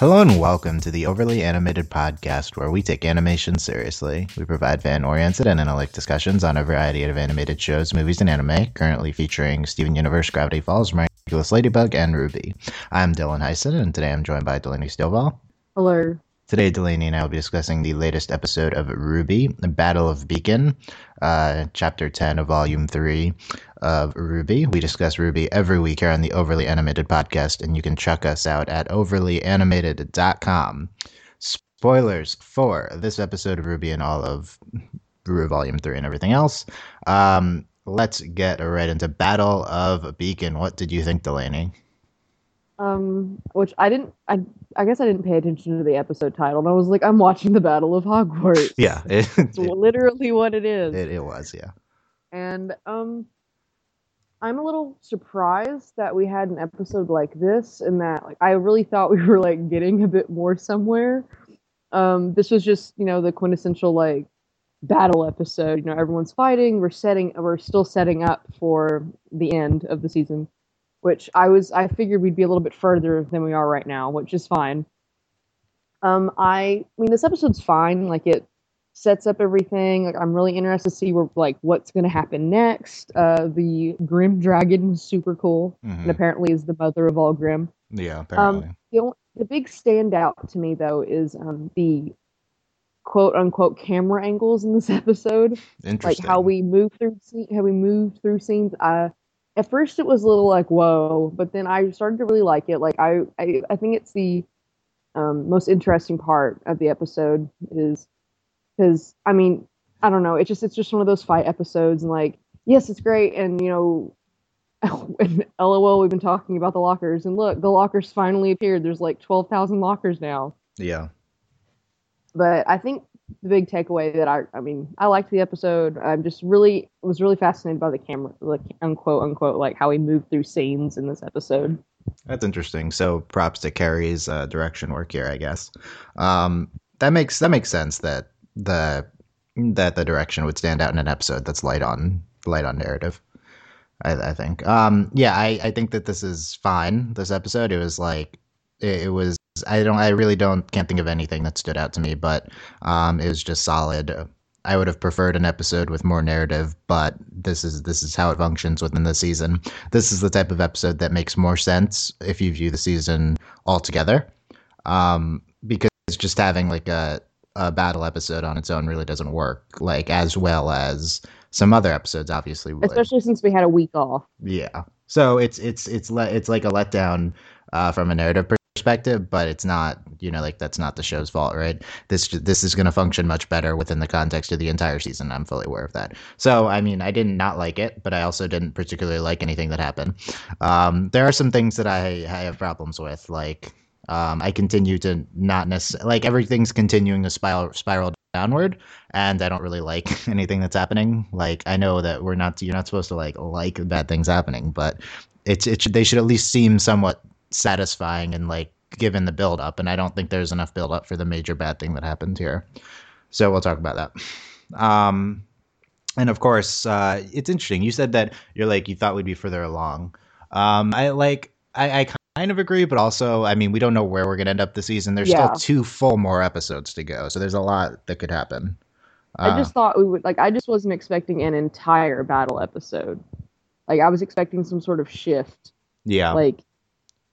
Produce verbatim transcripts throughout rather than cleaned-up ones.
Hello and welcome to the Overly Animated Podcast, where we take animation seriously. We provide fan-oriented and analytic discussions on a variety of animated shows, movies, and anime, currently featuring Steven Universe, Gravity Falls, Miraculous Ladybug, and R W B Y. I'm Dylan Hysen, and today I'm joined by Delaney Stilval. Hello. Today, Delaney and I will be discussing the latest episode of R W B Y, the Battle of Beacon, uh, Chapter ten of Volume three. Of R W B Y. We discuss R W B Y every week here on the Overly Animated Podcast, and you can check us out at overly animated dot com. Spoilers for this episode of R W B Y and all of R W B Y Volume three and everything else. Um, let's get right into Battle of Beacon. What did you think, Delaney? Um, which I didn't, I I guess I didn't pay attention to the episode title, and I was like, I'm watching the Battle of Hogwarts. Yeah. It, it's it, literally what it is. It, it was, yeah. And, um... I'm a little surprised that we had an episode like this, and that like I really thought we were like getting a bit more somewhere. Um, this was just, you know, the quintessential like battle episode. You know, everyone's fighting. We're setting. We're still setting up for the end of the season, which I was. I figured we'd be a little bit further than we are right now, which is fine. Um, I, I mean, this episode's fine. Like it. Sets up everything. Like, I'm really interested to see where, like, what's going to happen next. Uh, the Grim Dragon was super cool, mm-hmm. and apparently is the mother of all Grim. Yeah, apparently. Um, the, only, the big standout to me, though, is um, the quote-unquote camera angles in this episode. Interesting. Like, how we move through, how we moved through scenes. Uh, at first, it was a little like, whoa, but then I started to really like it. Like, I, I, I think it's the um, most interesting part of the episode is... Because, I mean, I don't know. It's just it's just one of those fight episodes. And, like, yes, it's great. And, you know, LOL, we've been talking about the lockers. And, look, the lockers finally appeared. There's, like, twelve thousand lockers now. Yeah. But I think the big takeaway that I, I mean, I liked the episode. I'm just really, was really fascinated by the camera, like, unquote, unquote, like, how we moved through scenes in this episode. That's interesting. So, props to Carrie's uh, direction work here, I guess. Um, that makes that makes sense that the that the direction would stand out in an episode that's light on light on narrative. I, I think um yeah I, I think that this is fine. This episode, it was like it, it was I don't I really don't can't think of anything that stood out to me, but um it was just solid. I would have preferred an episode with more narrative, but this is this is how it functions within the season. This is the type of episode that makes more sense if you view the season altogether, um because just having like a a battle episode on its own really doesn't work, like, as well as some other episodes obviously would. Especially since we had a week off. Yeah. So it's it's it's le- it's like a letdown uh from a narrative perspective, but it's not, you know, like, that's not the show's fault, right? This this is going to function much better within the context of the entire season. I'm fully aware of that. So, I mean, I didn't not like it, but I also didn't particularly like anything that happened. Um there are some things that I, I have problems with, like Um, I continue to not necessarily, like, everything's continuing to spiral, spiral downward, and I don't really like anything that's happening. Like, I know that we're not, you're not supposed to like, like bad things happening, but it's, it should, they should at least seem somewhat satisfying and like given the build up. And I don't think there's enough build up for the major bad thing that happened here. So we'll talk about that. Um, and of course, uh, it's interesting. You said that you're like, you thought we'd be further along. Um, I like, I, I kind of agree, but also, I mean, we don't know where we're gonna end up this season. There's yeah. still two full more episodes to go, so there's a lot that could happen. Uh, I just thought we would like. I just wasn't expecting an entire battle episode. Like, I was expecting some sort of shift. Yeah. Like,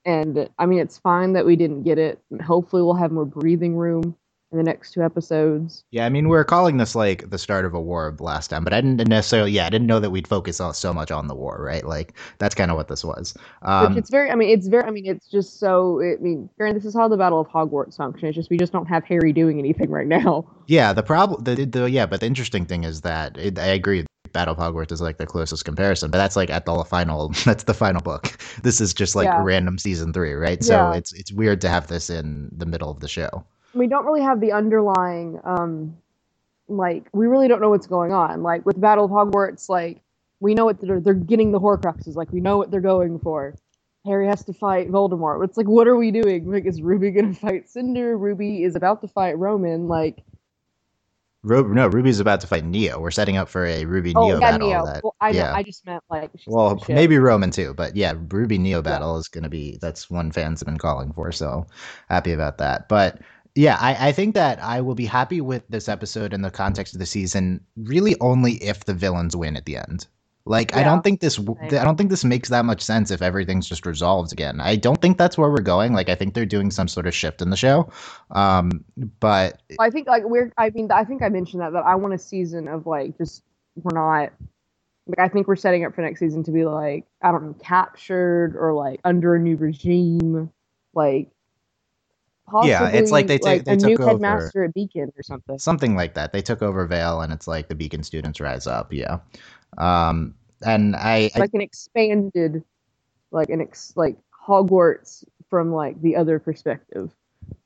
and I mean, it's fine that we didn't get it. Hopefully, we'll have more breathing room in the next two episodes. Yeah, I mean, we were calling this like the start of a war last time, but I didn't necessarily. Yeah, I didn't know that we'd focus on, so much on the war, right? Like, that's kind of what this was. Um, Which it's very. I mean, it's very. I mean, it's just so. I mean, this is how the Battle of Hogwarts functions. It's just we just don't have Harry doing anything right now. Yeah, the problem. The, the yeah, but the interesting thing is that it, I agree. Battle of Hogwarts is like the closest comparison, but that's like at the final that's the final book. This is just like yeah. random season three, right? Yeah. So it's it's weird to have this in the middle of the show. We don't really have the underlying, um, like, we really don't know what's going on. Like, with Battle of Hogwarts, like, we know what they're, they're getting the Horcruxes. Like, we know what they're going for. Harry has to fight Voldemort. It's like, what are we doing? Like, is R W B Y going to fight Cinder? R W B Y is about to fight Roman. Like, Ru- no, Ruby's about to fight Neo. We're setting up for a Ruby Neo oh, yeah, battle. Neo. That, well, I, yeah. I just meant like. Well, maybe shit. Roman too, but yeah, Ruby Neo battle yeah. is going to be, that's one fans have been calling for. So happy about that. But yeah, I, I think that I will be happy with this episode in the context of the season, really only if the villains win at the end. Like, yeah. I don't think this, I don't think this makes that much sense if everything's just resolved again. I don't think that's where we're going. Like, I think they're doing some sort of shift in the show. Um, but I think like we're, I mean, I think I mentioned that, that I want a season of like, just, we're not, like, I think we're setting up for next season to be like, I don't know, captured or like under a new regime. Like, possibly, yeah, it's like they took like, they a took new over, headmaster at Beacon or something. Something like that. They took over Vale, and it's like the Beacon students rise up. Yeah. Um, and I like I, an expanded, like an ex, like Hogwarts from like the other perspective.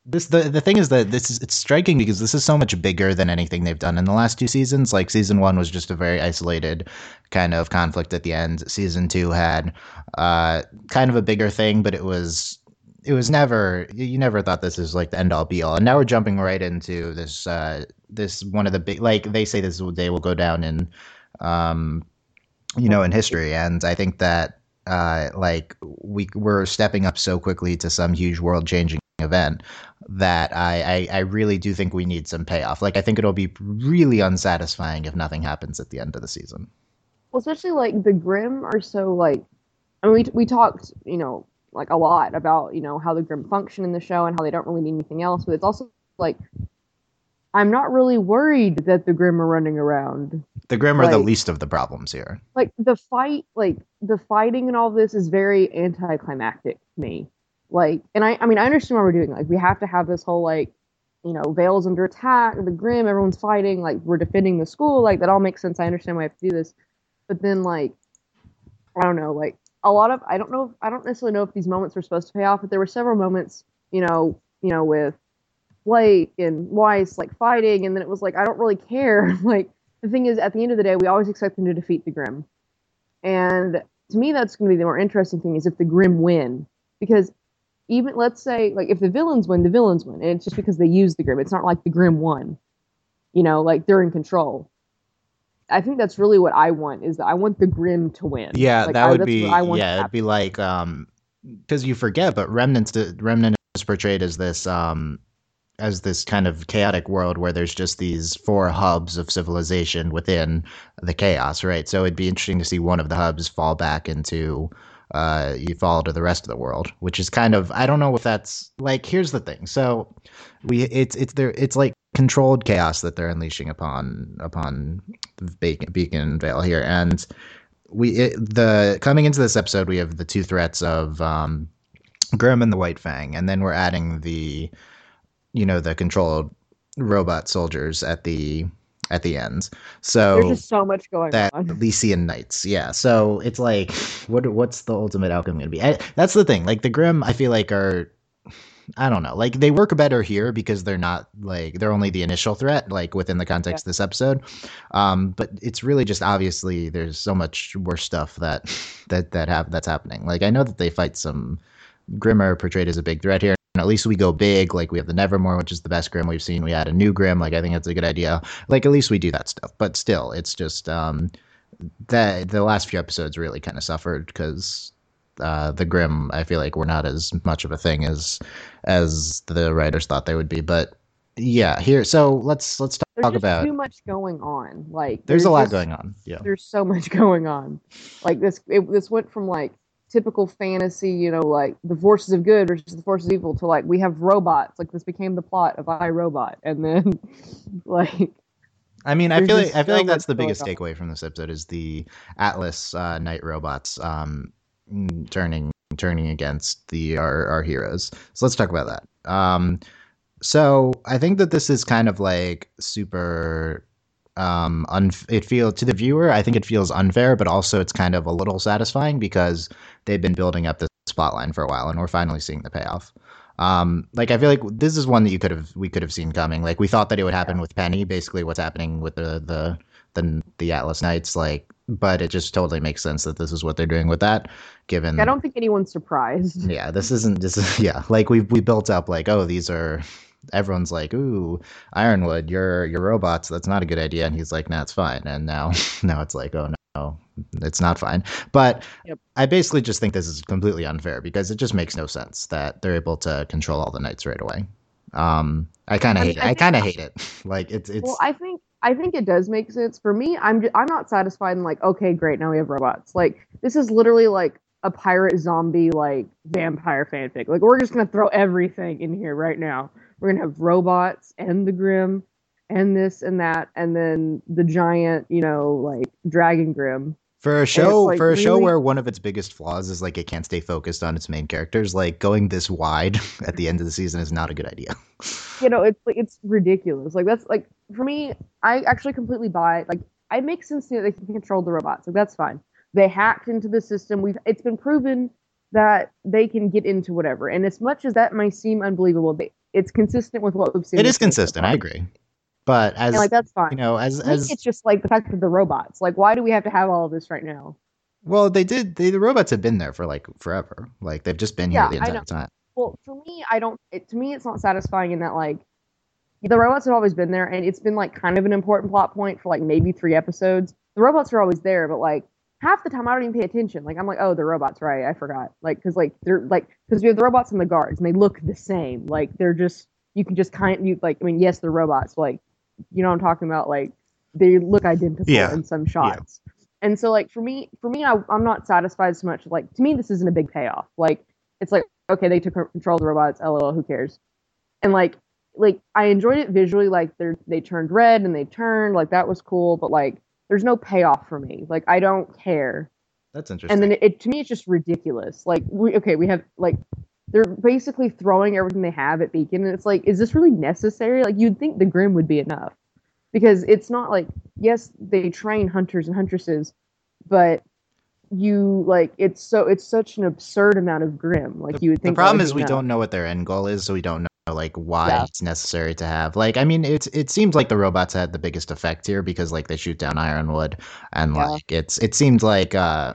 This the the thing is that this is it's striking because this is so much bigger than anything they've done in the last two seasons. Like season one was just a very isolated kind of conflict at the end. Season two had uh kind of a bigger thing, but it was. It was never, you never thought this is like the end all be all. And now we're jumping right into this, uh, this one of the big, like they say this day will go down in, um, you know, in history. And I think that, uh, like we we're stepping up so quickly to some huge world changing event that I, I, I really do think we need some payoff. Like, I think it'll be really unsatisfying if nothing happens at the end of the season. Well, especially like the Grimm are so like, I mean, we, we talked, you know, like a lot about, you know, how the Grimm function in the show and how they don't really need anything else. But it's also like, I'm not really worried that the Grimm are running around. The Grimm like, are the least of the problems here. Like the fight, like the fighting and all this is very anticlimactic to me. Like, and I, I mean, I understand why we're doing it. Like, we have to have this whole, like, you know, Vale's under attack, the Grimm, everyone's fighting, like we're defending the school. Like that all makes sense. I understand why we have to do this. But then like, I don't know, like, a lot of, I don't know, if, I don't necessarily know if these moments were supposed to pay off, but there were several moments, you know, you know, with Blake and Weiss, like, fighting, and then it was like, I don't really care. Like, the thing is, at the end of the day, we always expect them to defeat the Grimm. And to me, that's going to be the more interesting thing, is if the Grimm win. Because even, let's say, like, if the villains win, the villains win. And it's just because they use the Grimm. It's not like the Grimm won. You know, like, they're in control. I think that's really what I want, is that I want the Grimm to win. Yeah, like, that I, would be, I want yeah, it'd be like, um, because you forget, but Remnant's the, Remnant is portrayed as this, um, as this kind of chaotic world where there's just these four hubs of civilization within the chaos, right? So it'd be interesting to see one of the hubs fall back into, uh, you fall to the rest of the world, which is kind of, I don't know if that's, like, here's the thing. So we, it's, it's there, it's like, controlled chaos that they're unleashing upon upon Beacon, Beacon Vale here, and we it, the coming into this episode we have the two threats of um, Grimm and the White Fang, and then we're adding the you know the controlled robot soldiers at the at the end. So there's just so much going that, on. Lysian knights, yeah. So it's like, what what's the ultimate outcome going to be? I, that's the thing. Like the Grimm, I feel like are. I don't know. Like, they work better here because they're not, like, they're only the initial threat, like, within the context yeah. of this episode. Um, but it's really just, obviously, there's so much worse stuff that that that have that's happening. Like, I know that they fight some Grimm are portrayed as a big threat here, and at least we go big. Like, we have the Nevermore, which is the best Grimm we've seen. We had a new Grimm. Like, I think that's a good idea. Like, at least we do that stuff. But still, it's just um, that the last few episodes really kind of suffered because... Uh, the Grimm, I feel like, were not as much of a thing as as the writers thought they would be. But yeah, here. So let's let's talk, there's talk just about too much going on. Like there's, there's a lot just, going on. Yeah, there's so much going on. Like this, it, this went from like typical fantasy, you know, like the forces of good versus the forces of evil, to like we have robots. Like this became the plot of I, Robot, and then like. I mean, I feel like I feel so like that's the biggest takeaway from this episode is the Atlas uh, Knight robots. Um, turning turning against the our, our heroes. So let's talk about that. Um so I think that this is kind of like super um unf- it feels to the viewer, I think it feels unfair, but also it's kind of a little satisfying because they've been building up this plot line for a while and we're finally seeing the payoff. Um, like, I feel like this is one that you could have we could have seen coming. Like, we thought that it would happen with Penny, basically what's happening with the the the, the Atlas Knights, like, but it just totally makes sense that this is what they're doing with that, given... I don't think anyone's surprised. Yeah, this isn't... This is, yeah, like, we we built up, like, oh, these are everyone's like, ooh, Ironwood, you're you're robots, that's not a good idea. And he's like, no, nah, it's fine. And now now it's like, oh no, it's not fine. But yep. I basically just think this is completely unfair because it just makes no sense that they're able to control all the knights right away. Um, I kind of hate it. I kind of hate it. Like it's it's. Well, I think I think it does make sense for me. I'm just, I'm not satisfied in like, okay, great, now we have robots. Like this is literally like a pirate zombie like vampire fanfic. Like we're just gonna throw everything in here right now. We're gonna have robots and the Grim and this and that, and then the giant, you know, like dragon Grim. For a show, like, for a really? show where one of its biggest flaws is like it can't stay focused on its main characters, like going this wide at the end of the season is not a good idea. You know, it's like it's ridiculous. Like that's like for me, I actually completely buy it. Like it makes sense that they can control the robots. Like that's fine. They hacked into the system. We've it's been proven that they can get into whatever. And as much as that may seem unbelievable, they, it's consistent with what we've seen. It is consistent. I agree. But as and like that's fine, you know, as as it's just like the fact that the robots, like, why do we have to have all of this right now? Well, they did. They, the robots have been there for like forever. Like they've just been yeah, here the entire time. Well, for me, I don't. It, to me, it's not satisfying in that like the robots have always been there, and it's been like kind of an important plot point for like maybe three episodes. The robots are always there, but like half the time I don't even pay attention. Like I'm like, oh, the robots, right? I forgot. Like because like they're like because we have the robots and the guards, and they look the same. Like they're just you can just kind of you like I mean, yes, they're robots, like. You know what I'm talking about? Like, they look identical yeah. in some shots. Yeah. And so, like, for me, for me, I, I'm not satisfied so much. Like, to me, this isn't a big payoff. Like, it's like, okay, they took control of the robots, lol, who cares? And, like, like I enjoyed it visually. Like, they they turned red and they turned. Like, that was cool. But, like, there's no payoff for me. Like, I don't care. That's interesting. And then, it, it to me, it's just ridiculous. Like, we, okay, we have, like... They're basically throwing everything they have at Beacon, and it's like, is this really necessary? Like, you'd think the Grim would be enough. Because it's not like, yes, they train hunters and huntresses, but you, like, it's so it's such an absurd amount of Grim. Like, the, you would think... The problem is we enough. don't know what their end goal is, so we don't know, like, why yeah. it's necessary to have. Like, I mean, it's it seems like the robots had the biggest effect here, because, like, they shoot down Ironwood, and, yeah. like, it's it seemed like... uh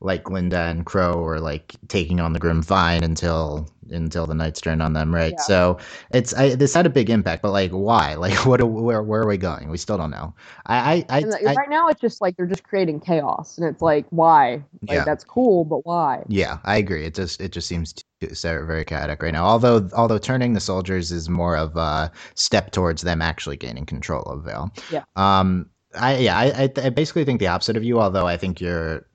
like Linda and Crow were like taking on the Grim fine until until the Knights turned on them, right? Yeah. So it's I, this had a big impact, but like why? Like what? Where where are we going? We still don't know. I, I, I, like, I right now it's just like they're just creating chaos, and it's like why? Like yeah. that's cool, but why? Yeah, I agree. It just it just seems too, so very chaotic right now. Although although turning the soldiers is more of a step towards them actually gaining control of Vale. Yeah. Um. I yeah. I I basically think the opposite of you. Although I think you're.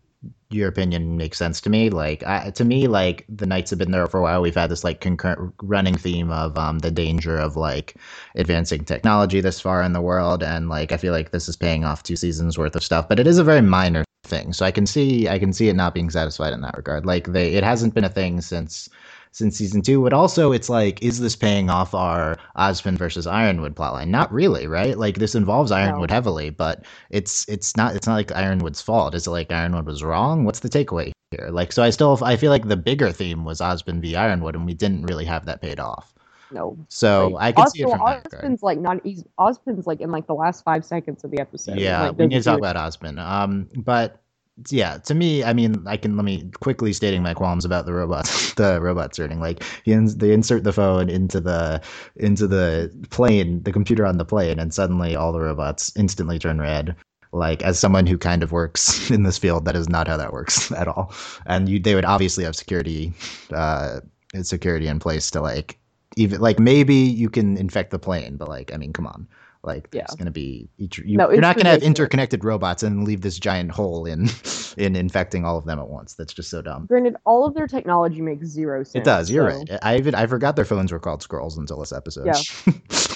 Your opinion makes sense to me. Like I, to me, like the Knights have been there for a while. We've had this like concurrent running theme of um, the danger of like advancing technology this far in the world. And like, I feel like this is paying off two seasons worth of stuff, but it is a very minor thing. So I can see, I can see it not being satisfied in that regard. Like they, it hasn't been a thing since, since season two, but also it's like, is this paying off our Ozpin versus Ironwood plotline? Not really, right? Like this involves Ironwood no. heavily, but it's it's not it's not like Ironwood's fault. Is it like Ironwood was wrong? What's the takeaway here? Like, so I still I feel like the bigger theme was Ozpin v Ironwood, and we didn't really have that paid off. No. So like, I can also, see it from that Ozpin's like not easy. Ozpin's like in like the last five seconds of the episode. Yeah, like, we need to talk about Ozpin. Um, but. Yeah, to me, I mean, I can let me quickly stating my qualms about the robots, the robot sorting. Like, they insert the phone into the into the plane, the computer on the plane, and suddenly all the robots instantly turn red. Like, as someone who kind of works in this field, that is not how that works at all. And you, they would obviously have security, uh, security in place to like, even like maybe you can infect the plane, but like, I mean, come on. Like there's yeah. going to be each, you, no, you're not going to have interconnected robots and leave this giant hole in in infecting all of them at once. That's just so dumb. Granted, all of their technology makes zero sense. It does. You're so. right. I even I forgot their phones were called Skrulls until this episode. Yeah.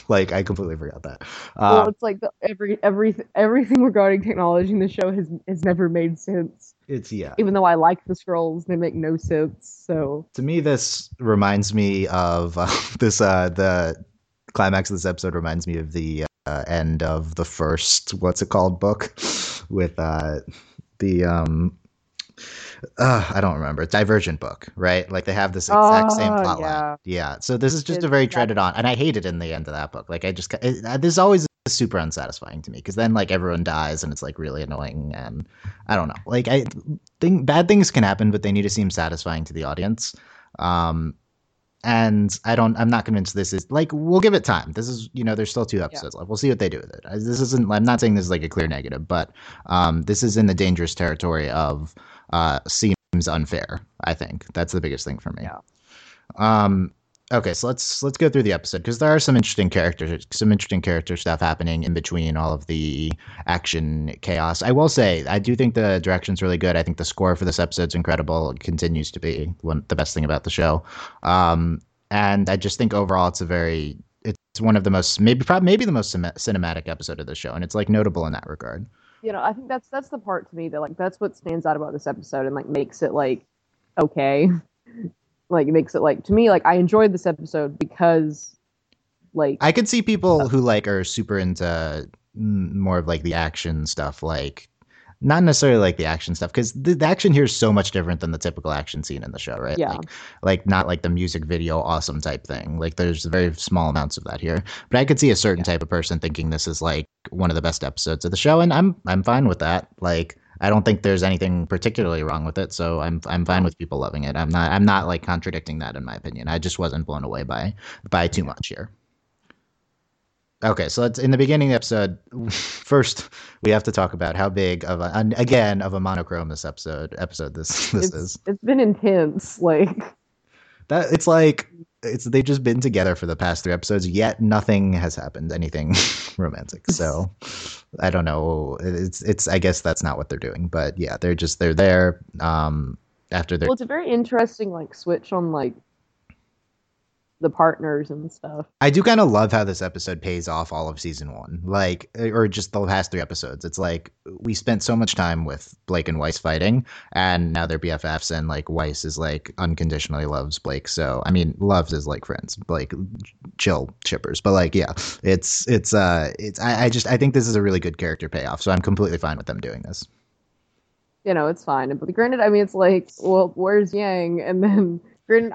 Like I completely forgot that. Well, um, it's like the, every every everything regarding technology in the show has has never made sense. It's yeah. Even though I like the Skrulls, they make no sense. So to me, this reminds me of uh, this. Uh, the climax of this episode reminds me of the. Uh, Uh, end of the first what's it called book with uh the um uh I don't remember Divergent book, right? Like they have this exact oh, same plot yeah. line. Yeah, so this is just it's a very treaded on, and I hate it in the end of that book. Like I just it, this is always super unsatisfying to me, because then like everyone dies and it's like really annoying, and I don't know, like I think bad things can happen, but they need to seem satisfying to the audience. um And I don't, I'm not convinced this is like, we'll give it time. This is, you know, there's still two episodes yeah. left. We'll see what they do with it. This isn't, I'm not saying this is like a clear negative, but um, this is in the dangerous territory of uh, seems unfair. I think that's the biggest thing for me. Yeah. Um, okay. So let's, let's go through the episode, cause there are some interesting characters, some interesting character stuff happening in between all of the action chaos. I will say, I do think the direction's really good. I think the score for this episode's incredible. It continues to be one, the best thing about the show. Um, and I just think overall, it's a very, it's one of the most, maybe probably maybe the most sim- cinematic episode of the show. And it's like notable in that regard. You know, I think that's, that's the part to me that like, that's what stands out about this episode and like makes it like, okay. Like it makes it like, to me, like I enjoyed this episode because like I could see people uh, who like are super into more of like the action stuff, like not necessarily like the action stuff, because the, the action here is so much different than the typical action scene in the show, right? Yeah. Like, like not like the music video awesome type thing. Like there's very small amounts of that here, but I could see a certain yeah. type of person thinking this is like one of the best episodes of the show, and I'm I'm fine with that. Like I don't think there's anything particularly wrong with it, so I'm I'm fine with people loving it. I'm not I'm not like contradicting that in my opinion. I just wasn't blown away by by too much here. Okay, so it's in the beginning of the episode. First, we have to talk about how big of a again of a monochrome this episode episode this this it's, is. It's been intense, like that. It's like it's they've just been together for the past three episodes. Yet nothing has happened, anything romantic. So. I don't know. It's it's. I guess that's not what they're doing, but yeah, they're just they're there. Um, after they're well, it's a very interesting like switch on like the partners and stuff. I do kind of love how this episode pays off all of season one, like or just the past three episodes. It's like we spent so much time with Blake and Weiss fighting, and now they're B F Fs, and like Weiss is like unconditionally loves Blake. So I mean, loves is like friends, Blake chill chippers, but like yeah, it's it's uh it's I, I just I think this is a really good character payoff. So I'm completely fine with them doing this. You know, it's fine. But granted, I mean, it's like, well, where's Yang, and then.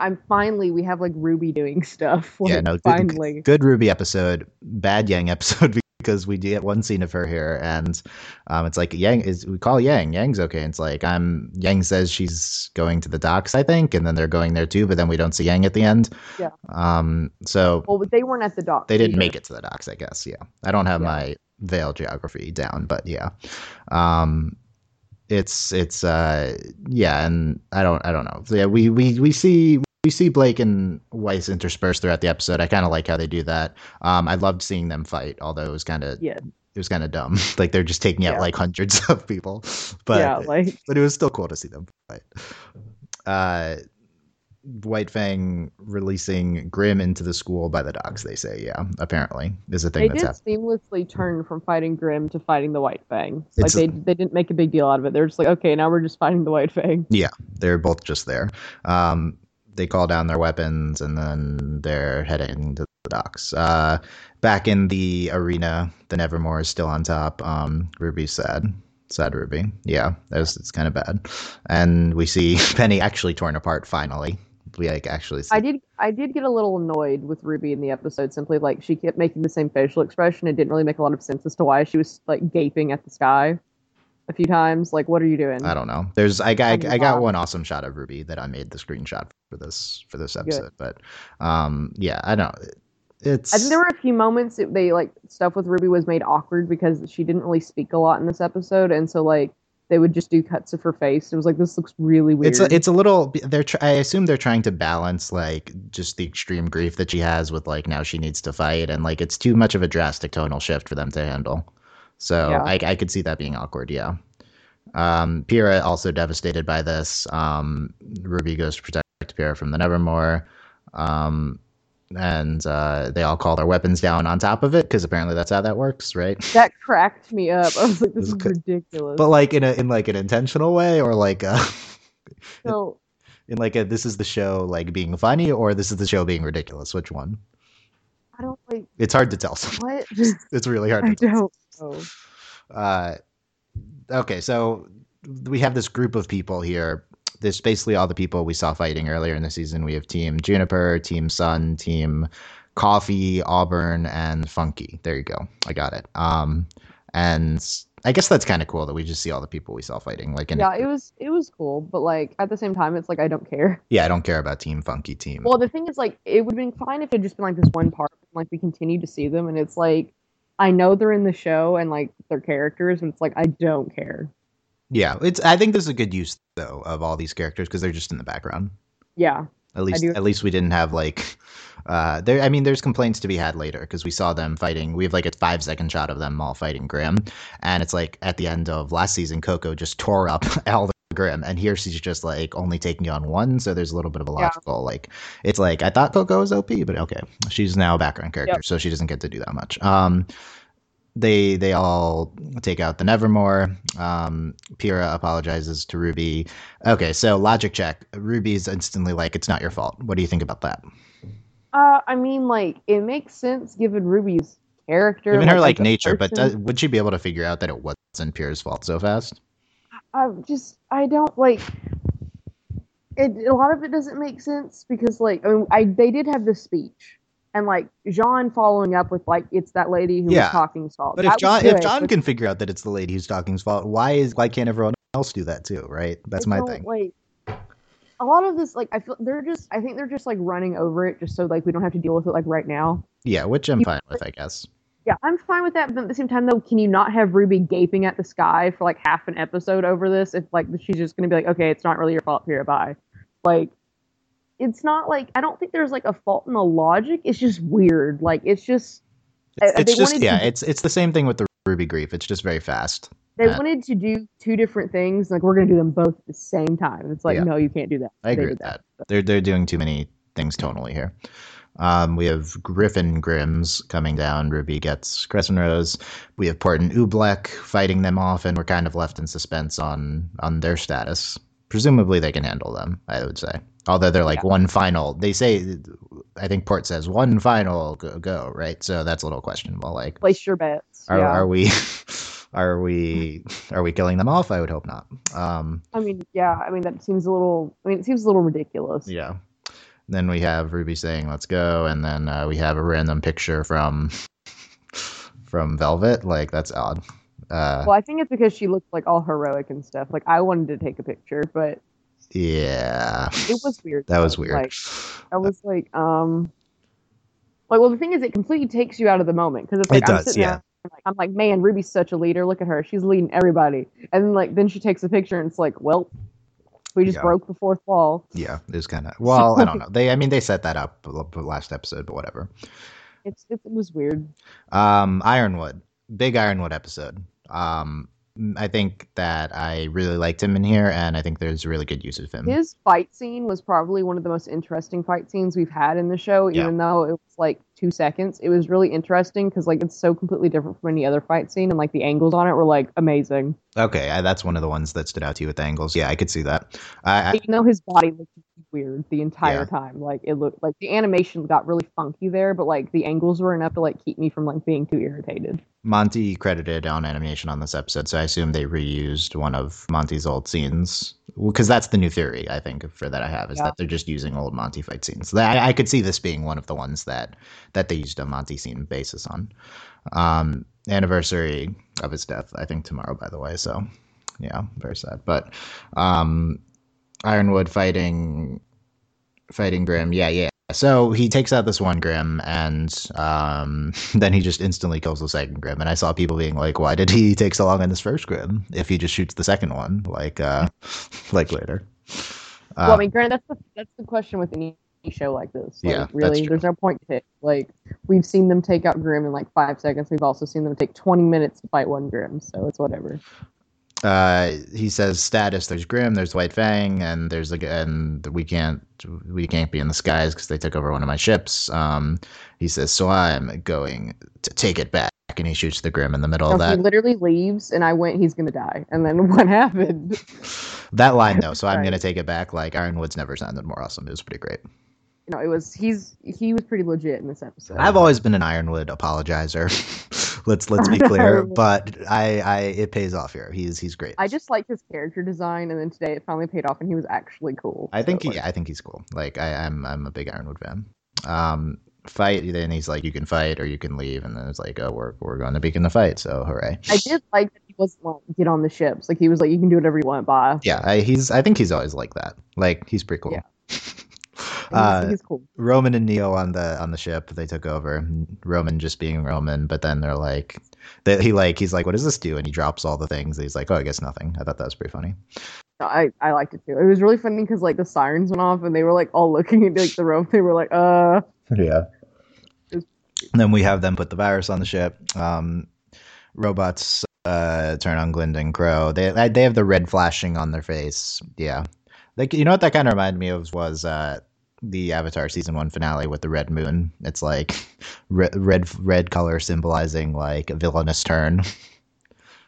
I'm finally we have like RWBY doing stuff. Like, yeah, no, good, finally. Good RWBY episode, bad Yang episode because we do get one scene of her here, and um, it's like Yang is we call Yang. Yang's okay. And it's like I'm Yang says she's going to the docks, I think, and then they're going there too, but then we don't see Yang at the end. Yeah. Um. So. Well, but they weren't at the docks. They didn't either. Make it to the docks, I guess. Yeah. I don't have yeah. my Vale geography down, but yeah. Um. It's it's uh yeah, and I don't I don't know. So yeah, we, we we see we see Blake and Weiss interspersed throughout the episode. I kind of like how they do that. Um, I loved seeing them fight, although it was kind of yeah. it was kind of dumb. Like they're just taking yeah. out like hundreds of people, but yeah, like... but it was still cool to see them fight. Uh, White Fang releasing Grim into the school by the docks. They say, yeah, apparently is a thing. They that's did happening. Seamlessly turn from fighting Grim to fighting the White Fang. Like it's, they they didn't make a big deal out of it. They're just like, okay, now we're just fighting the White Fang. Yeah, they're both just there. Um, they call down their weapons and then they're heading to the docks. Uh, back in the arena, the Nevermore is still on top. Um, RWBY's sad. Sad RWBY. Yeah, that's it's kind of bad. And we see Penny actually torn apart finally. We like actually see. I did I did get a little annoyed with RWBY in the episode, simply like she kept making the same facial expression. It didn't really make a lot of sense as to why she was like gaping at the sky a few times. Like, what are you doing? I don't know. There's I got I, I got one awesome shot of RWBY that I made the screenshot for this for this episode. Good. But um yeah, I don't it's I think there were a few moments that they like stuff with RWBY was made awkward because she didn't really speak a lot in this episode, and so like they would just do cuts of her face. It was like, this looks really weird. It's a, it's a little, they're, tr- I assume they're trying to balance like just the extreme grief that she has with like, now she needs to fight. And like, it's too much of a drastic tonal shift for them to handle. So yeah. I, I could see that being awkward. Yeah. Um, Pyrrha also devastated by this. Um, RWBY goes to protect Pyrrha from the Nevermore. Um, And uh, they all call their weapons down on top of it because apparently that's how that works, right? That cracked me up. I was like, "This is ridiculous." But like in a in like an intentional way, or like a, so, in like a this is the show like being funny, or this is the show being ridiculous. Which one? I don't like. It's hard to tell. What? It's really hard. I to tell. don't know. Uh, okay, so we have this group of people here. There's basically all the people we saw fighting earlier in the season. We have Team Juniper, Team Sun, Team Coffee, Auburn, and Funky. There you go. I got it. Um, and I guess that's kind of cool that we just see all the people we saw fighting. Like, in yeah, it, it was it was cool, but like at the same time, it's like I don't care. Yeah, I don't care about Team Funky Team. Well, the thing is, like, it would have been fine if it had just been like this one part. And, like, we continue to see them, and it's like I know they're in the show and like their characters, and it's like I don't care. Yeah, it's. I think this is a good use though of all these characters because they're just in the background. Yeah. At least, at least we didn't have like, uh, there. I mean, there's complaints to be had later because we saw them fighting. We have like a five second shot of them all fighting Grim, and it's like at the end of last season, Coco just tore up all the Grim, and here she's just like only taking on one. So there's a little bit of a logical yeah. like. It's like I thought Coco was O P, but okay, she's now a background character, yep. so she doesn't get to do that much. Um, They they all take out the Nevermore. Um, Pyrrha apologizes to R W B Y. Okay, so logic check. R W B Y's instantly like, it's not your fault. What do you think about that? Uh, I mean, like, it makes sense given R W B Y's character. Given like, her, like, like nature, person. But does, would she be able to figure out that it wasn't Pyrrha's fault so fast? I just, I don't, like... It, a lot of it doesn't make sense because, like, I mean, I, they did have this speech. And, like, Jean following up with, like, it's that lady who yeah. was talking's fault. But if that John, if John but, can figure out that it's the lady who's talking's fault, why is why can't everyone else do that, too, right? That's my thing. Like, a lot of this, like, I feel they're just, I think they're just, like, running over it just so, like, we don't have to deal with it, like, right now. Yeah, which I'm you, fine with, I guess. Yeah, I'm fine with that. But at the same time, though, can you not have R W B Y gaping at the sky for, like, half an episode over this if, like, she's just going to be like, okay, it's not really your fault here, bye. Like... It's not like, I don't think there's like a fault in the logic. It's just weird. Like, it's just. It's, it's just, yeah, to, it's it's the same thing with the R W B Y grief. It's just very fast. They yeah. wanted to do two different things. Like, we're going to do them both at the same time. It's like, yeah. no, you can't do that. I agree with that. that. They're, they're doing too many things tonally here. Um, we have Griffin Grimm's coming down. R W B Y gets Crescent Rose. We have Port and Ublek fighting them off, and we're kind of left in suspense on on their status. Presumably they can handle them, I would say. Although they're like yeah. one final, they say, I think Port says one final go, go right? So that's a little questionable. Like, place your bets. Are, yeah. are we, are we, are we killing them off? I would hope not. Um, I mean, yeah. I mean, that seems a little. I mean, it seems a little ridiculous. Yeah. Then we have R W B Y saying, "Let's go," and then uh, we have a random picture from from Velvet. Like, that's odd. Uh, well, I think it's because she looked like all heroic and stuff. Like, I wanted to take a picture, but. Yeah, it was weird. That though. was weird. Like, I was like, um, like, well, the thing is, it completely takes you out of the moment because it's like it I'm does, sitting yeah. there, and, like, I'm like, man, R W B Y's such a leader. Look at her; she's leading everybody. And then, like, then she takes a picture, and it's like, well, we just yeah. broke the fourth wall. Yeah, it was kind of well, I don't know. They, I mean, they set that up last episode, but whatever. It's it was weird. Um, Ironwood, big Ironwood episode. Um. I think that I really liked him in here, and I think there's really good use of him. His fight scene was probably one of the most interesting fight scenes we've had in the show, even yeah. though it was like two seconds. It was really interesting because like it's so completely different from any other fight scene, and like the angles on it were like amazing. Okay, I, that's one of the ones that stood out to you with the angles. Yeah, I could see that. I, I, even though his body looked weird the entire yeah. time, like it looked like the animation got really funky there, but like the angles were enough to like keep me from like being too irritated. Monty credited on animation on this episode, so I assume they reused one of Monty's old scenes because that's the new theory I think for that I have is yeah. that they're just using old Monty fight scenes. So I, I could see this being one of the ones that that they used a Monty scene basis on. Um, anniversary of his death, I think tomorrow, by the way. So yeah, very sad. But um, Ironwood fighting fighting Grim, yeah, yeah. So he takes out this one Grim, and um, then he just instantly kills the second Grim. And I saw people being like, "Why did he take so long on this first Grim? If he just shoots the second one, like, uh, like later." Uh, well, I mean, granted, that's the, that's the question with any show like this. Like, yeah, really, that's true. There's no point to it. Like, we've seen them take out Grim in like five seconds. We've also seen them take twenty minutes to fight one Grim. So it's whatever. Uh, he says status. There's Grim, there's White Fang, and there's a, and we can't we can't be in the skies because they took over one of my ships. Um, he says, so I'm going to take it back, and he shoots the Grim in the middle no, of that. He literally leaves, and I went, he's gonna die. And then what happened? That line though, so I'm gonna take it back. Like, Ironwood's never sounded more awesome. It was pretty great. No, it was he's he was pretty legit in this episode. I've always been an Ironwood apologizer. let's let's be clear, but I, I it pays off here. He's he's great. I just like his character design, and then today it finally paid off, and he was actually cool. I so think he, like, I think he's cool. Like I, I'm I'm a big Ironwood fan. Um, fight, and he's like, you can fight or you can leave, and then it's like, oh, we're we're going to Beacon to fight, so hooray. I did like that he wasn't like, get on the ships. Like, he was like, you can do whatever you want, bye. Yeah, I, he's. I think he's always like that. Like, he's pretty cool. Yeah. Uh, he's, he's cool. Roman and Neo on the on the ship, they took over. Roman just being Roman, but then they're like, they, he like he's like, what does this do? And he drops all the things. He's like, oh, I guess nothing. I thought that was pretty funny. I, I liked it too. It was really funny because like the sirens went off and they were like all looking at like the rope. They were like, uh, yeah. And then we have them put the virus on the ship. Um, robots uh, turn on Glinda and Crow. They they have the red flashing on their face. Yeah, like you know what that kind of reminded me of was uh. the Avatar season one finale with the red moon. It's like red, red, red color symbolizing like a villainous turn.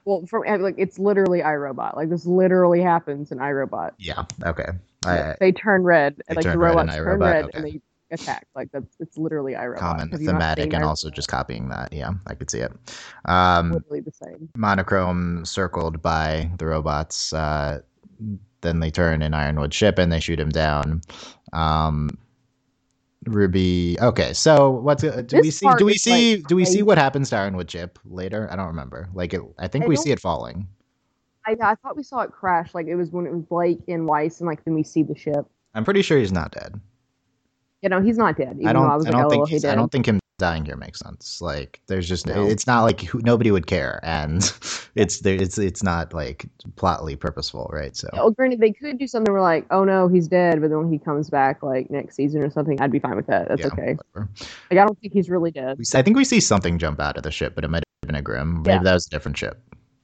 Well, from like it's literally iRobot. Like this literally happens in iRobot. Yeah. Okay. Yeah, I, they turn red, they and like turn the robots red turn red, okay. And they attack. Like that's it's literally iRobot. Common thematic and also just copying that. Yeah, I could see it. Um, literally the same. Monochrome circled by the robots. Uh, then they turn an Ironwood ship and they shoot him down. Um, R W B Y. Okay, so what's uh, do this we see? Do we see? Like, do we see what happens to Ironwood ship later? I don't remember. Like, it, I think I we see it falling. I I thought we saw it crash. Like it was when it was Blake and Weiss, and like then we see the ship. I'm pretty sure he's not dead. You know, he's not dead. Even I don't. I, was I don't like, think. Oh, he's, I don't think him dying here makes sense. Like, there's just no. It's not like who, nobody would care, and it's there. It's it's not like plotly purposeful, right? So, well, granted, they could do something where like, oh no, he's dead, but then when he comes back like next season or something, I'd be fine with that. That's yeah, okay. Whatever. Like, I don't think he's really dead. I think we see something jump out of the ship, but it might have been a Grim. Maybe yeah. That was a different ship.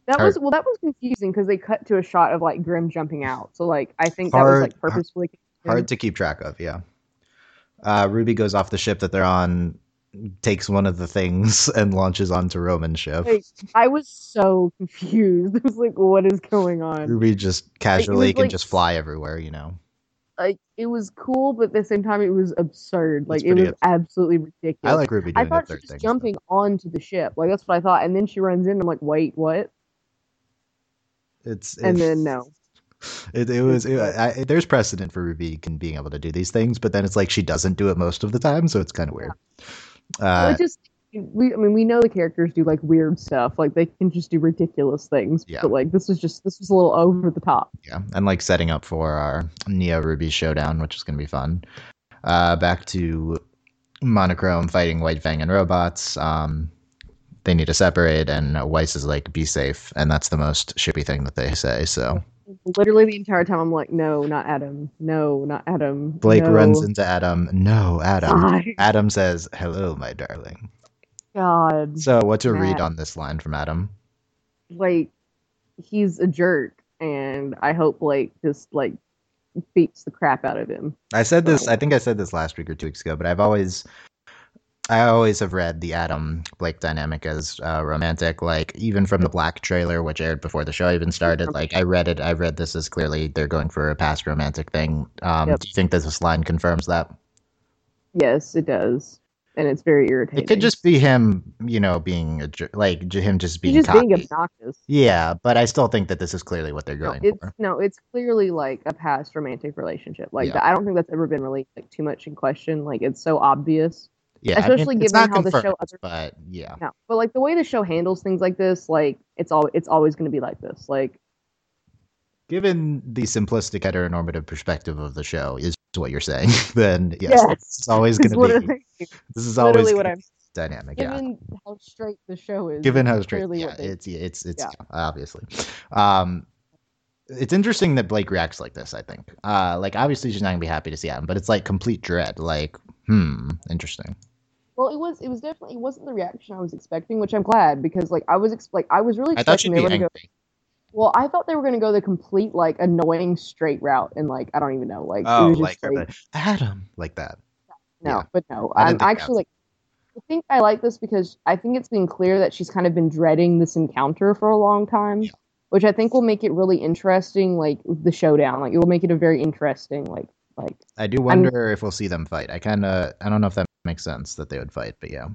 That Her, was well. That was confusing because they cut to a shot of like Grim jumping out. So like, I think hard, that was like purposefully hard confusing. To keep track of. Yeah. Uh, R W B Y goes off the ship that they're on, takes one of the things, and launches onto Roman's ship. Like, I was so confused. I was like, what is going on? R W B Y just casually like, can like, just fly everywhere, you know? Like, it was cool, but at the same time, it was absurd. Like, it was absurd. Absolutely ridiculous. I like R W B Y doing I thought she was jumping though. Onto the ship. Like, that's what I thought. And then she runs in, and I'm like, wait, what? It's, it's... And then, no. It, it was it, I, there's precedent for R W B Y being able to do these things, but then it's like she doesn't do it most of the time, so it's kind of weird. Yeah. Uh, it just we I mean we know the characters do like weird stuff, like they can just do ridiculous things, yeah. But like this was just this was a little over the top. Yeah, and like setting up for our Neo R W B Y showdown, which is going to be fun. Uh, back to Monochrome fighting White Fang and robots. Um, they need to separate, and Weiss is like, "Be safe," and that's the most shippy thing that they say. So. Literally the entire time I'm like, no, not Adam. No, not Adam. Blake no. runs into Adam. No, Adam. God. Adam says, hello, my darling. God. So what's your read on this line from Adam? Like, he's a jerk, and I hope Blake just, like, beats the crap out of him. I said this, I think I said this last week or two weeks ago, but I've always... I always have read the Adam Blake dynamic as uh, romantic, like even from the Black trailer, which aired before the show even started. Like I read it, I read this as clearly they're going for a past romantic thing. Um, yep. Do you think that this line confirms that? Yes, it does, and it's very irritating. It could just be him, you know, being a, like him just being He's just cocky. Being obnoxious. Yeah, but I still think that this is clearly what they're going no, it's, for. No, it's clearly like a past romantic relationship. Like yeah. I don't think that's ever been really like too much in question. Like it's so obvious. Yeah, especially I mean, given how the show, but yeah, no, but like the way the show handles things like this, like it's all it's always going to be like this. Like, given the simplistic heteronormative perspective of the show is what you're saying, then yes, yes. it's always going to be. This is always what I'm dynamic. Given yeah. how straight the show is, given how straight, yeah, it's yeah, it's it's yeah. Yeah, obviously. Um, It's interesting that Blake reacts like this, I think. Uh, like, obviously, she's not going to be happy to see Adam, but it's, like, complete dread. Like, hmm, interesting. Well, it was it was definitely, it wasn't the reaction I was expecting, which I'm glad, because, like, I was, ex- like, I was really expecting I thought she'd they be were angry. Gonna go, well, I thought they were going to go the complete, like, annoying straight route, and, like, I don't even know, like, oh, it was just like, straight. Adam, like that. No, yeah. But no, I I'm actually, like, I think I like this because I think it's been clear that she's kind of been dreading this encounter for a long time. Yeah. Which I think will make it really interesting, like the showdown. Like it will make it a very interesting, like like. I do wonder I'm, if we'll see them fight. I kind of I don't know if that makes sense that they would fight, but yeah.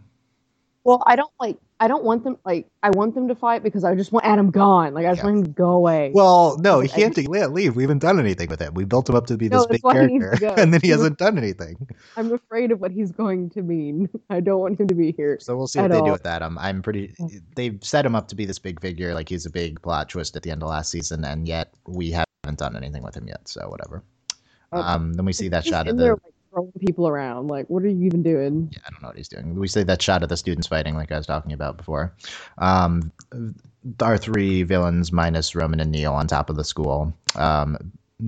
Well, I don't like I don't want them, like, I want them to fight because I just want Adam gone. Like, I just yeah. want him to go away. Well, no, he can't leave. We haven't done anything with him. We built him up to be no, this big character, and then he hasn't done anything. I'm afraid of what he's going to mean. I don't want him to be here. So we'll see what they all. do with Adam. I'm pretty, they've set him up to be this big figure. Like, he's a big plot twist at the end of last season, and yet we haven't done anything with him yet. So whatever. Okay. Um, then we see that he's shot of the... There, like, throwing people around, like, what are you even doing? Yeah, I don't know what he's doing. We see that shot of the students fighting, like I was talking about before. Um, our three villains minus Roman and Neil on top of the school. Um,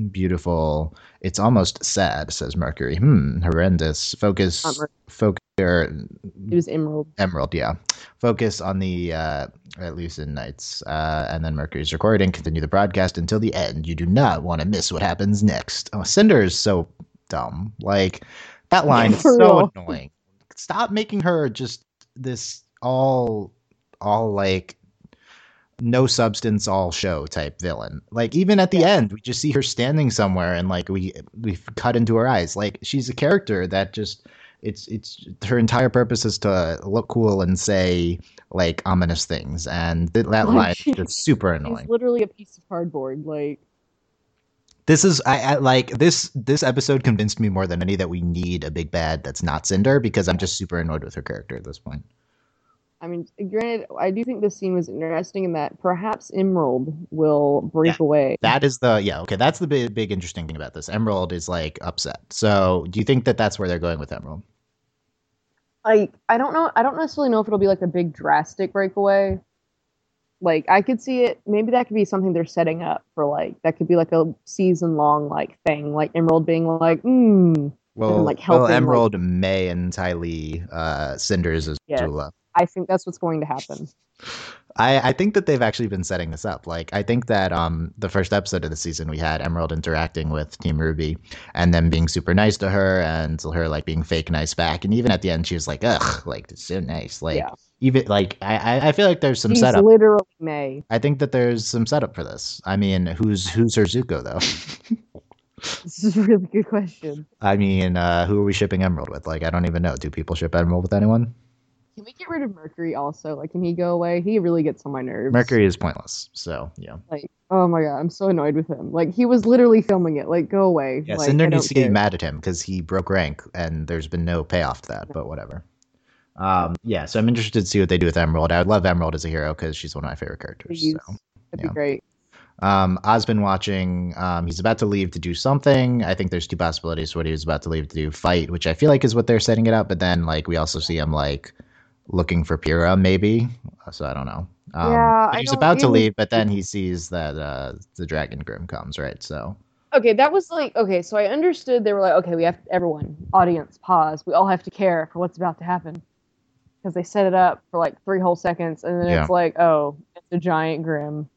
beautiful. It's almost sad, says Mercury. Hmm, horrendous. Focus. Focus. Or, it was Emerald. Emerald, yeah. Focus on the uh, Lysian Knights, uh, and then Mercury's recording. Continue the broadcast until the end. You do not want to miss what happens next. Oh, Cinder is so dumb. Like, that line is so annoying. Stop making her just this all all like no substance, all show type villain. Like, even at the yeah. end, we just see her standing somewhere and like we we cut into her eyes. Like, she's a character that just it's it's her entire purpose is to look cool and say like ominous things, and th- that line is just super annoying. She's literally a piece of cardboard. Like, This is I, I like this. This episode convinced me more than any that we need a big bad that's not Cinder, because I'm just super annoyed with her character at this point. I mean, granted, I do think this scene was interesting in that perhaps Emerald will break yeah, away. That is the yeah okay. That's the big big interesting thing about this. Emerald is like upset. So do you think that that's where they're going with Emerald? Like, I don't know. I don't necessarily know if it'll be like a big drastic breakaway. Like, I could see it, maybe that could be something they're setting up for, like, that could be, like, a season-long, like, thing. Like, Emerald being like, mmm. Well, and, like, helping, well, Emerald, like, May, and Ty Lee, uh, Cinders as yes, Zula. I think that's what's going to happen. I, I think that they've actually been setting this up. Like, I think that um, the first episode of the season, we had Emerald interacting with Team RWBY and them being super nice to her and her, like, being fake nice back. And even at the end, she was like, ugh, like, it's so nice. Like, yeah. Even like I, I feel like there's some She's setup. Literally May. I think that there's some setup for this. I mean, who's who's her Zuko though? This is a really good question. I mean, uh, who are we shipping Emerald with? Like, I don't even know. Do people ship Emerald with anyone? Can we get rid of Mercury also? Like, can he go away? He really gets on my nerves. Mercury is pointless. So yeah. Like, oh my god, I'm so annoyed with him. Like, he was literally filming it. Like, go away. Yeah, like, Cinder needs to get mad at him because he broke rank, and there's been no payoff to that. But whatever. Um, yeah, so I'm interested to see what they do with Emerald. I would love Emerald as a hero because she's one of my favorite characters. Please. So, That'd yeah. be great. Um, Oz been watching. Um, he's about to leave to do something. I think there's two possibilities. What he was about to leave to do, fight, which I feel like is what they're setting it up. But then, like, we also see him, like, looking for Pyrrha, maybe. So I don't know. Um, yeah, I he's about to leave, but then he sees that uh, the Dragon Grim comes, right? So. Okay, that was like, okay, so I understood they were like, okay, we have to, everyone, audience, pause. We all have to care for what's about to happen. Because they set it up for like three whole seconds, and then yeah. it's like, oh, it's a giant Grim,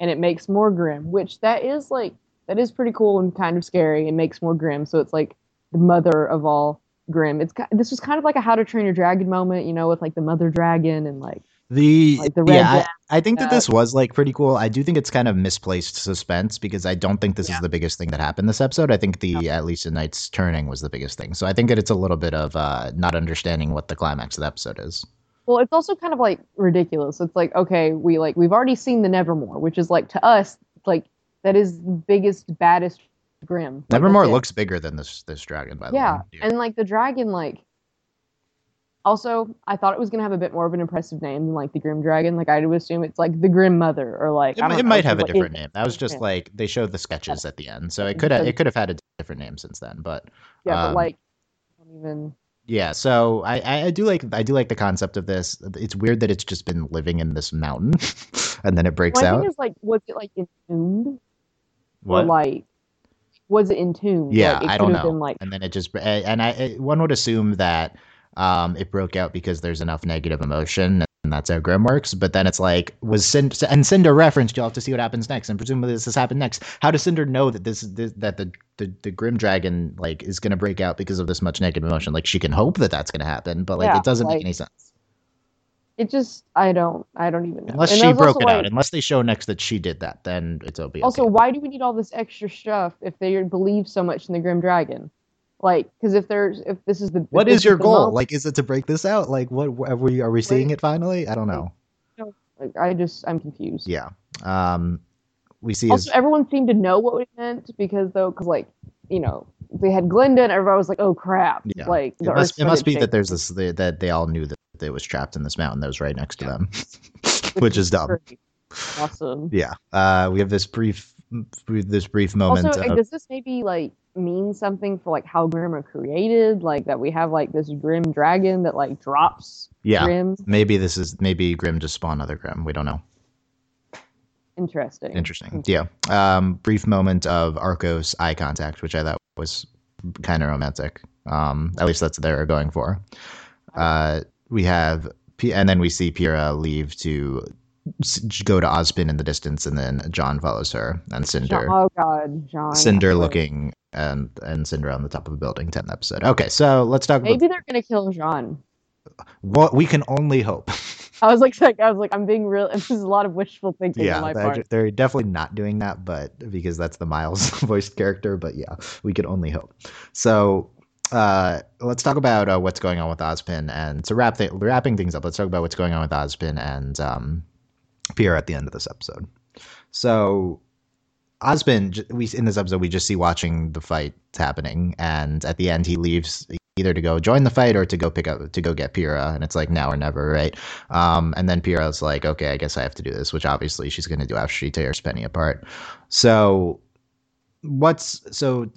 and it makes more Grim, which that is like that is pretty cool and kind of scary. It makes more Grim, so it's like the mother of all Grim. It's this was kind of like a How to Train Your Dragon moment, you know, with like the mother dragon and like the, like the red yeah. I, I think that this was like pretty cool. I do think it's kind of misplaced suspense because I don't think this yeah. is the biggest thing that happened this episode. I think the yeah. at least the Knights turning was the biggest thing. So I think that it's a little bit of uh, not understanding what the climax of the episode is. Well, it's also kind of like ridiculous. It's like, okay, we like we've already seen the Nevermore, which is like to us like that is the biggest, baddest Grim. Nevermore like, looks it. bigger than this this dragon, by the yeah. way. Yeah, and like the dragon, like. Also, I thought it was going to have a bit more of an impressive name than, like, the Grim Dragon. Like, I would assume it's, like, the Grim Mother or, like... It, I don't it know, might have a like, different name. That was just, like, they showed the sketches yeah. at the end. So it could have, it could have had a different name since then, but... Yeah, um, but, like, I don't even... Yeah, so I, I do like I do like the concept of this. It's weird that it's just been living in this mountain, and then it breaks well, out. I think it's, like, was it, like, entombed? What? Or, like... Was it entombed? Yeah, like, it I don't know. Been, like... And then it just... And I, it, one would assume that... Um, it broke out because there's enough negative emotion, and that's how Grim works. But then it's like, was Cinder, and Cinder referenced, you'll have to see what happens next, and presumably this has happened next. How does Cinder know that this, this that the, the the Grim Dragon like is going to break out because of this much negative emotion? Like, she can hope that that's going to happen, but like yeah, it doesn't like, make any sense. It just, I don't, I don't even know. Unless and she broke it like, out, unless they show next that she did that, then it's O B. Also, okay. Why do we need all this extra stuff if they believe so much in the Grim Dragon? Like, because if there's if this is the what is your goal? Up, like, is it to break this out? Like, what are we are we seeing it finally? I don't know. Like, I just I'm confused. Yeah. Um, we see. Also, his... everyone seemed to know what we meant because though, because like you know they had Glinda and everybody was like, oh crap. Yeah. Like the it must, it must be shaking. That there's this they, that they all knew that they was trapped in this mountain that was right next to them, which, which is dumb. Crazy. Awesome. Yeah. Uh, we have this brief. This brief moment. Also, of, does this maybe like mean something for like how Grimm are created? Like that we have like this Grim Dragon that like drops. Yeah, Grimm? maybe this is maybe Grimm just spawned another Grimm. We don't know. Interesting. Interesting. Yeah. Um, brief moment of Arcos eye contact, which I thought was kind of romantic. Um, at least that's what they're going for. Uh, we have, P- and then we see Pyrrha leave to. Go to Ozpin in the distance, and then John follows her, and Cinder. John, oh God, John. Cinder looking, and and Cinder on the top of a building. Tenth episode. Okay, so let's talk. Maybe about... they're gonna kill John. What we can only hope. I was like, like, I was like, I'm being real. This is a lot of wishful thinking yeah, on my part. They're definitely not doing that, but because that's the Miles voiced character. But yeah, we could only hope. So. Uh, let's talk about uh, what's going on with Ozpin, and to wrap th- wrapping things up. Let's talk about what's going on with Ozpin and um. Pierre at the end of this episode. So Ozpin, we in this episode, we just see watching the fight happening. And at the end, he leaves either to go join the fight or to go pick up, to go get Pyrrha. And it's like now or never, right? Um, and then Pyrrha's like, okay, I guess I have to do this, which obviously she's going to do after she tears Penny apart. So what's, so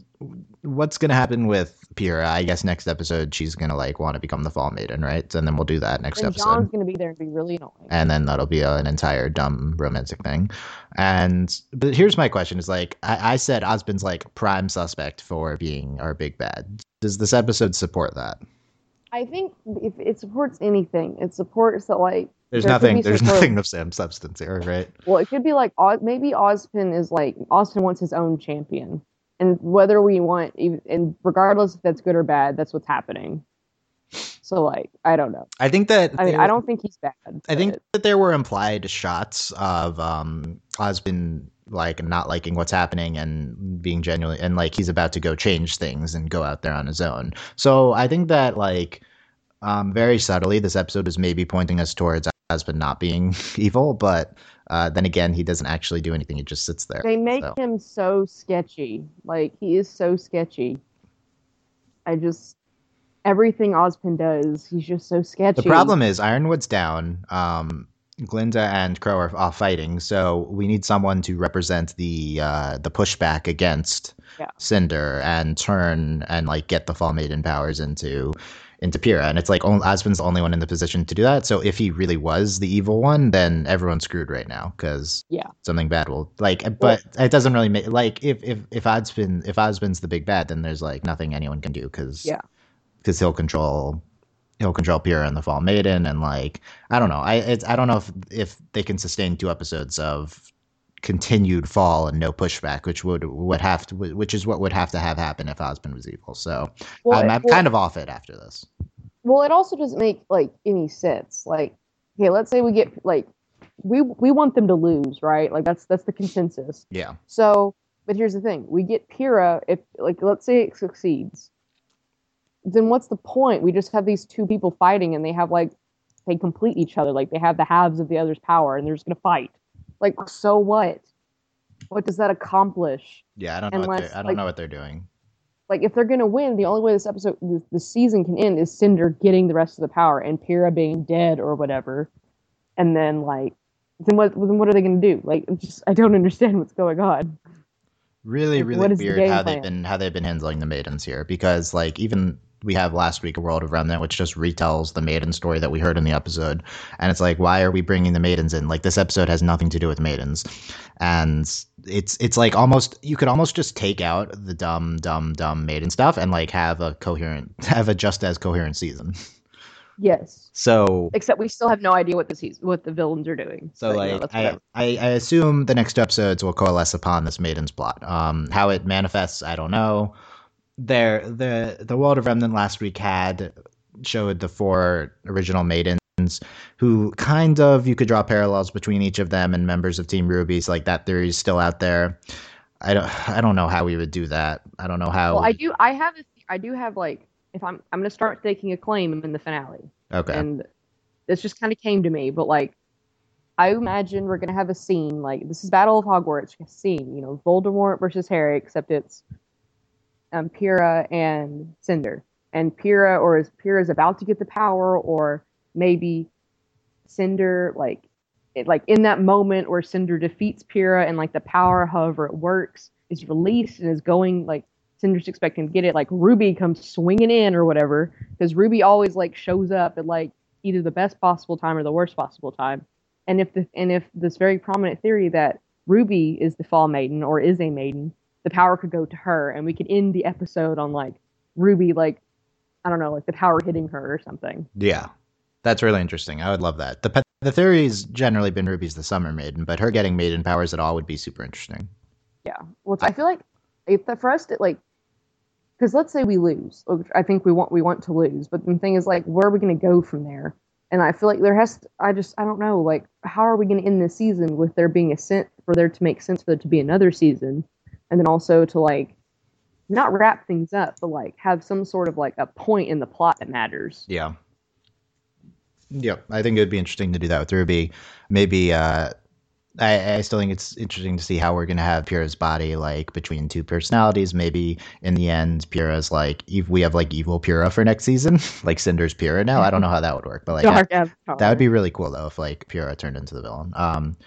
what's going to happen with Pyrrha? I guess next episode, she's going to like want to become the Fall Maiden, right? And then we'll do that next and episode. John's going to be there and be really annoying. And then that'll be a, an entire dumb romantic thing. And, but here's my question is like, I, I said Ozpin's like prime suspect for being our big bad. Does this episode support that? I think if it supports anything, it supports that like, There's there nothing. There's support. nothing of Sam substance here, right? Well, it could be like maybe Ozpin is like Ozpin wants his own champion, and whether we want, and regardless if that's good or bad, that's what's happening. So, like, I don't know. I think that I mean, there, I don't think he's bad. I think that there were implied shots of um, Ozpin like not liking what's happening and being genuinely and like he's about to go change things and go out there on his own. So I think that like um, very subtly, this episode is maybe pointing us towards. Ozpin not being evil, but uh, then again, he doesn't actually do anything. He just sits there. They make so. him so sketchy. Like, he is so sketchy. I just... Everything Ozpin does, he's just so sketchy. The problem is, Ironwood's down. Um, Glinda and Crow are off fighting, so we need someone to represent the uh, the pushback against yeah. Cinder and turn and, like, get the Fall Maiden powers into... into Pyrrha, and it's like Ozpin's the only one in the position to do that. So if he really was the evil one, then everyone's screwed right now because yeah. something bad will like. But yeah. it doesn't really make like if if if Ozpin if Ozpin's the big bad, then there's like nothing anyone can do because yeah. because he'll control he'll control Pyrrha and the Fall Maiden, and like I don't know I it's, I don't know if if they can sustain two episodes of continued fall and no pushback, which would would have to, which is what would have to have happen if Ozpin was evil. So well, I'm, I'm well, kind of off it after this. Well, it also doesn't make like any sense. Like, okay, let's say we get like we we want them to lose, right? Like that's that's the consensus. Yeah. So, but here's the thing: we get Pyrrha if like let's say it succeeds. Then what's the point? We just have these two people fighting, and they have like they complete each other. Like they have the halves of the other's power, and they're just gonna fight. Like, so what? What does that accomplish? Yeah, I don't know. Unless, what they're, I don't like, know what they're doing. Like, if they're gonna win, the only way this episode, this, this season can end is Cinder getting the rest of the power and Pyrrha being dead or whatever. And then, like, then what? Then what are they gonna do? Like, just I don't understand what's going on. Really, like, really weird the how plan? they've been how they've been handling the maidens here because, like, even. We have last week, A World of Remnant, which just retells the Maiden story that we heard in the episode. And it's like, why are we bringing the Maidens in? Like, this episode has nothing to do with Maidens. And it's it's like almost, you could almost just take out the dumb, dumb, dumb Maiden stuff and like have a coherent, have a just as coherent season. Yes. So, except we still have no idea what the season, what the villains are doing. So, so like, you know, I, I, I assume the next two episodes will coalesce upon this Maiden's plot. Um, how it manifests, I don't know. There, the the World of Remnant last week had showed the four original maidens who kind of you could draw parallels between each of them and members of Team Ruby's like that theory is still out there. I don't I don't know how we would do that. I don't know how. Well, we, I do. I have a, I do have like, if I'm I'm gonna start taking a claim in the finale. Okay. And this just kind of came to me, but like, I imagine we're gonna have a scene like this is Battle of Hogwarts scene, you know, Voldemort versus Harry, except it's um, Pyrrha and Cinder, and Pyrrha or is Pyrrha's about to get the power, or maybe Cinder like it, like in that moment where Cinder defeats Pyrrha and like the power, however it works, is released and is going like. Cinder's expecting to get it, like RWBY comes swinging in or whatever, because RWBY always like shows up at like either the best possible time or the worst possible time. And if the and if this very prominent theory that RWBY is the Fall Maiden or is a maiden, the power could go to her, and we could end the episode on like RWBY, like I don't know, like the power hitting her or something. Yeah, that's really interesting. I would love that. The the theory's generally been RWBY's the Summer Maiden, but her getting maiden powers at all would be super interesting. Yeah, well, I, I feel like if the, for us it like. Because let's say we lose. I think we want we want to lose. But the thing is, like, where are we going to go from there? And I feel like there has to, I just, I don't know, like, how are we going to end this season with there being a sense, for there to make sense for there to be another season? And then also to, like, not wrap things up, but, like, have some sort of, like, a point in the plot that matters. Yeah. Yep. I think it would be interesting to do that with RWBY. Maybe, uh... I, I still think it's interesting to see how we're going to have Pyrrha's body, like, between two personalities. Maybe, in the end, Pyrrha's, like, if we have, like, evil Pyrrha for next season. Like, Cinder's Pyrrha now. I don't know how that would work. But, like, Dark I, that would be really cool, though, if, like, Pyrrha turned into the villain. Um,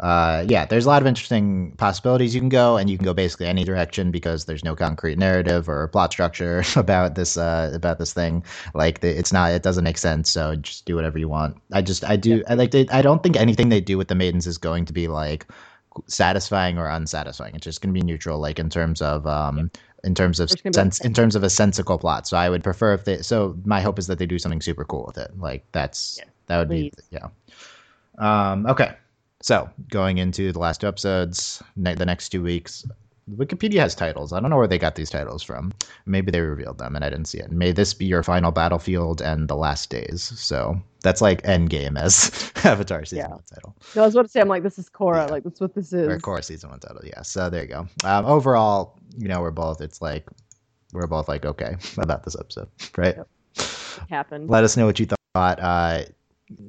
uh, yeah, there's a lot of interesting possibilities you can go, and you can go basically any direction because there's no concrete narrative or plot structure about this uh, about this thing. Like, the, it's not, it doesn't make sense, so just do whatever you want. I just, I do, yeah. I like, they, I don't think anything they do with the maidens is going to be, like, satisfying or unsatisfying. It's just going to be neutral, like, in terms of, um, in terms of sense, in terms of a sensical plot. So I would prefer if they, so my hope is that they do something super cool with it. Like, that's, yeah, that would please. be, yeah. Um, okay. So, going into the last two episodes, ne- the next two weeks, Wikipedia has titles. I don't know where they got these titles from. Maybe they revealed them and I didn't see it. May this be your final battlefield and the last days. So, that's like Endgame as Avatar Season yeah. one title. No, I was about to say, I'm like, this is Korra. Yeah. Like, that's what this is. Or Korra Season one title, yeah. So, there you go. Um, overall, you know, we're both, it's like, we're both like, okay about this episode, right? Yep. It happened. Let us know what you thought. Uh,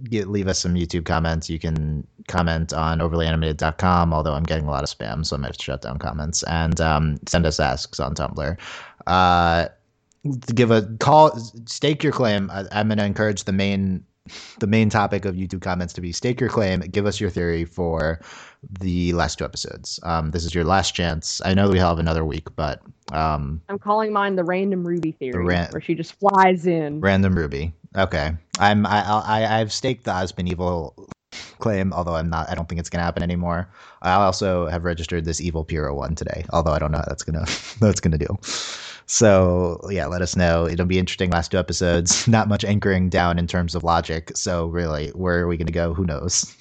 Get, leave us some YouTube comments. You can comment on overly animated dot com, although I'm getting a lot of spam, so I might have to shut down comments. And um, send us asks on Tumblr. Uh, give a call, stake your claim. I, I'm going to encourage the main the main topic of YouTube comments to be stake your claim. Give us your theory for the last two episodes. Um, this is your last chance. I know we have another week, but... Um, I'm calling mine the random RWBY theory, the ran- where she just flies in. Random RWBY. Okay, I'm I I I've staked the Osmond Evil claim, although I'm not. I don't think it's gonna happen anymore. I also have registered this evil Pyrrha one today, although I don't know how that's gonna that's gonna do. So yeah, let us know. It'll be interesting. Last two episodes, not much anchoring down in terms of logic. So really, where are we gonna go? Who knows?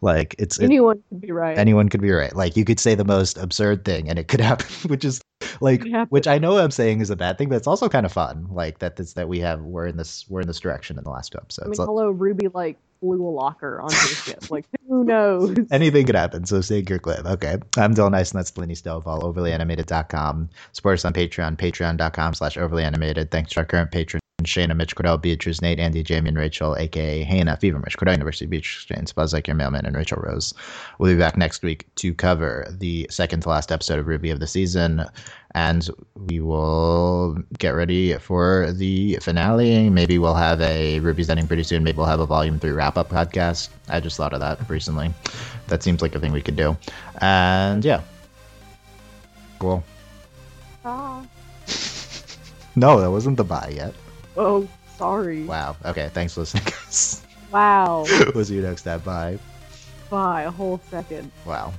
Like it's anyone it, could be right. Anyone could be right. Like you could say the most absurd thing, and it could happen, which is. Like, which I know I'm saying is a bad thing, but it's also kind of fun. Like that, this, that we have, we're in this, we're in this direction in the last two episodes. I mean, so, hello, RWBY, like flew a locker onto the ship. Like, who knows? Anything could happen. So stake your claim. Okay, I'm Dylan Hysen. That's Delaney Stilval. overly animated dot com. Support us on Patreon. Patreon dot com slash overly animated. Thanks to our current patrons. Shana, Mitch, Cordell, Beatrice, Nate, Andy, Jamie, and Rachel, a k a. Hannah, Fever, Mitch, Cordell, University, Beatrice, James, Buzz, like your mailman, and Rachel Rose. We'll be back next week to cover the second to last episode of RWBY of the season, and we will get ready for the finale. Maybe we'll have a RWBY's ending pretty soon. Maybe we'll have a Volume three wrap-up podcast. I just thought of that recently. That seems like a thing we could do. And, yeah. Cool. Oh. No, that wasn't the bye yet. Oh, sorry. Wow. Okay. Thanks for listening, guys. Wow. We'll see you next time. Bye. Bye. A whole second. Wow.